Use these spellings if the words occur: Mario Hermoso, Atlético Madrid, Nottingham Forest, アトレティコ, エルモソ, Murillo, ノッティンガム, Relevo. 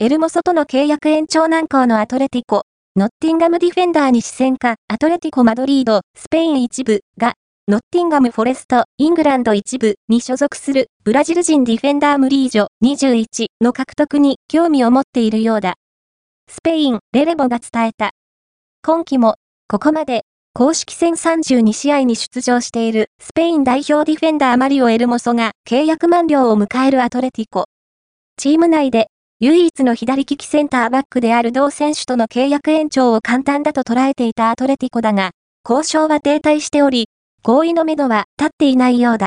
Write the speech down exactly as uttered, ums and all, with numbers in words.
エルモソとの契約延長難航のアトレティコ、ノッティンガムディフェンダーに視線か、アトレティコマドリード、スペイン一部が、ノッティンガムフォレスト、イングランド一部に所属するブラジル人ディフェンダームリージョにじゅういちの獲得に興味を持っているようだ。スペイン、レレボが伝えた。今季も、ここまで、公式戦さんじゅうに試合に出場しているスペイン代表ディフェンダーマリオ・エルモソが契約満了を迎えるアトレティコ。チーム内で唯一の左利きセンターバックである同選手との契約延長を簡単だと捉えていたアトレティコだが、交渉は停滞しており、合意のめどは立っていないようだ。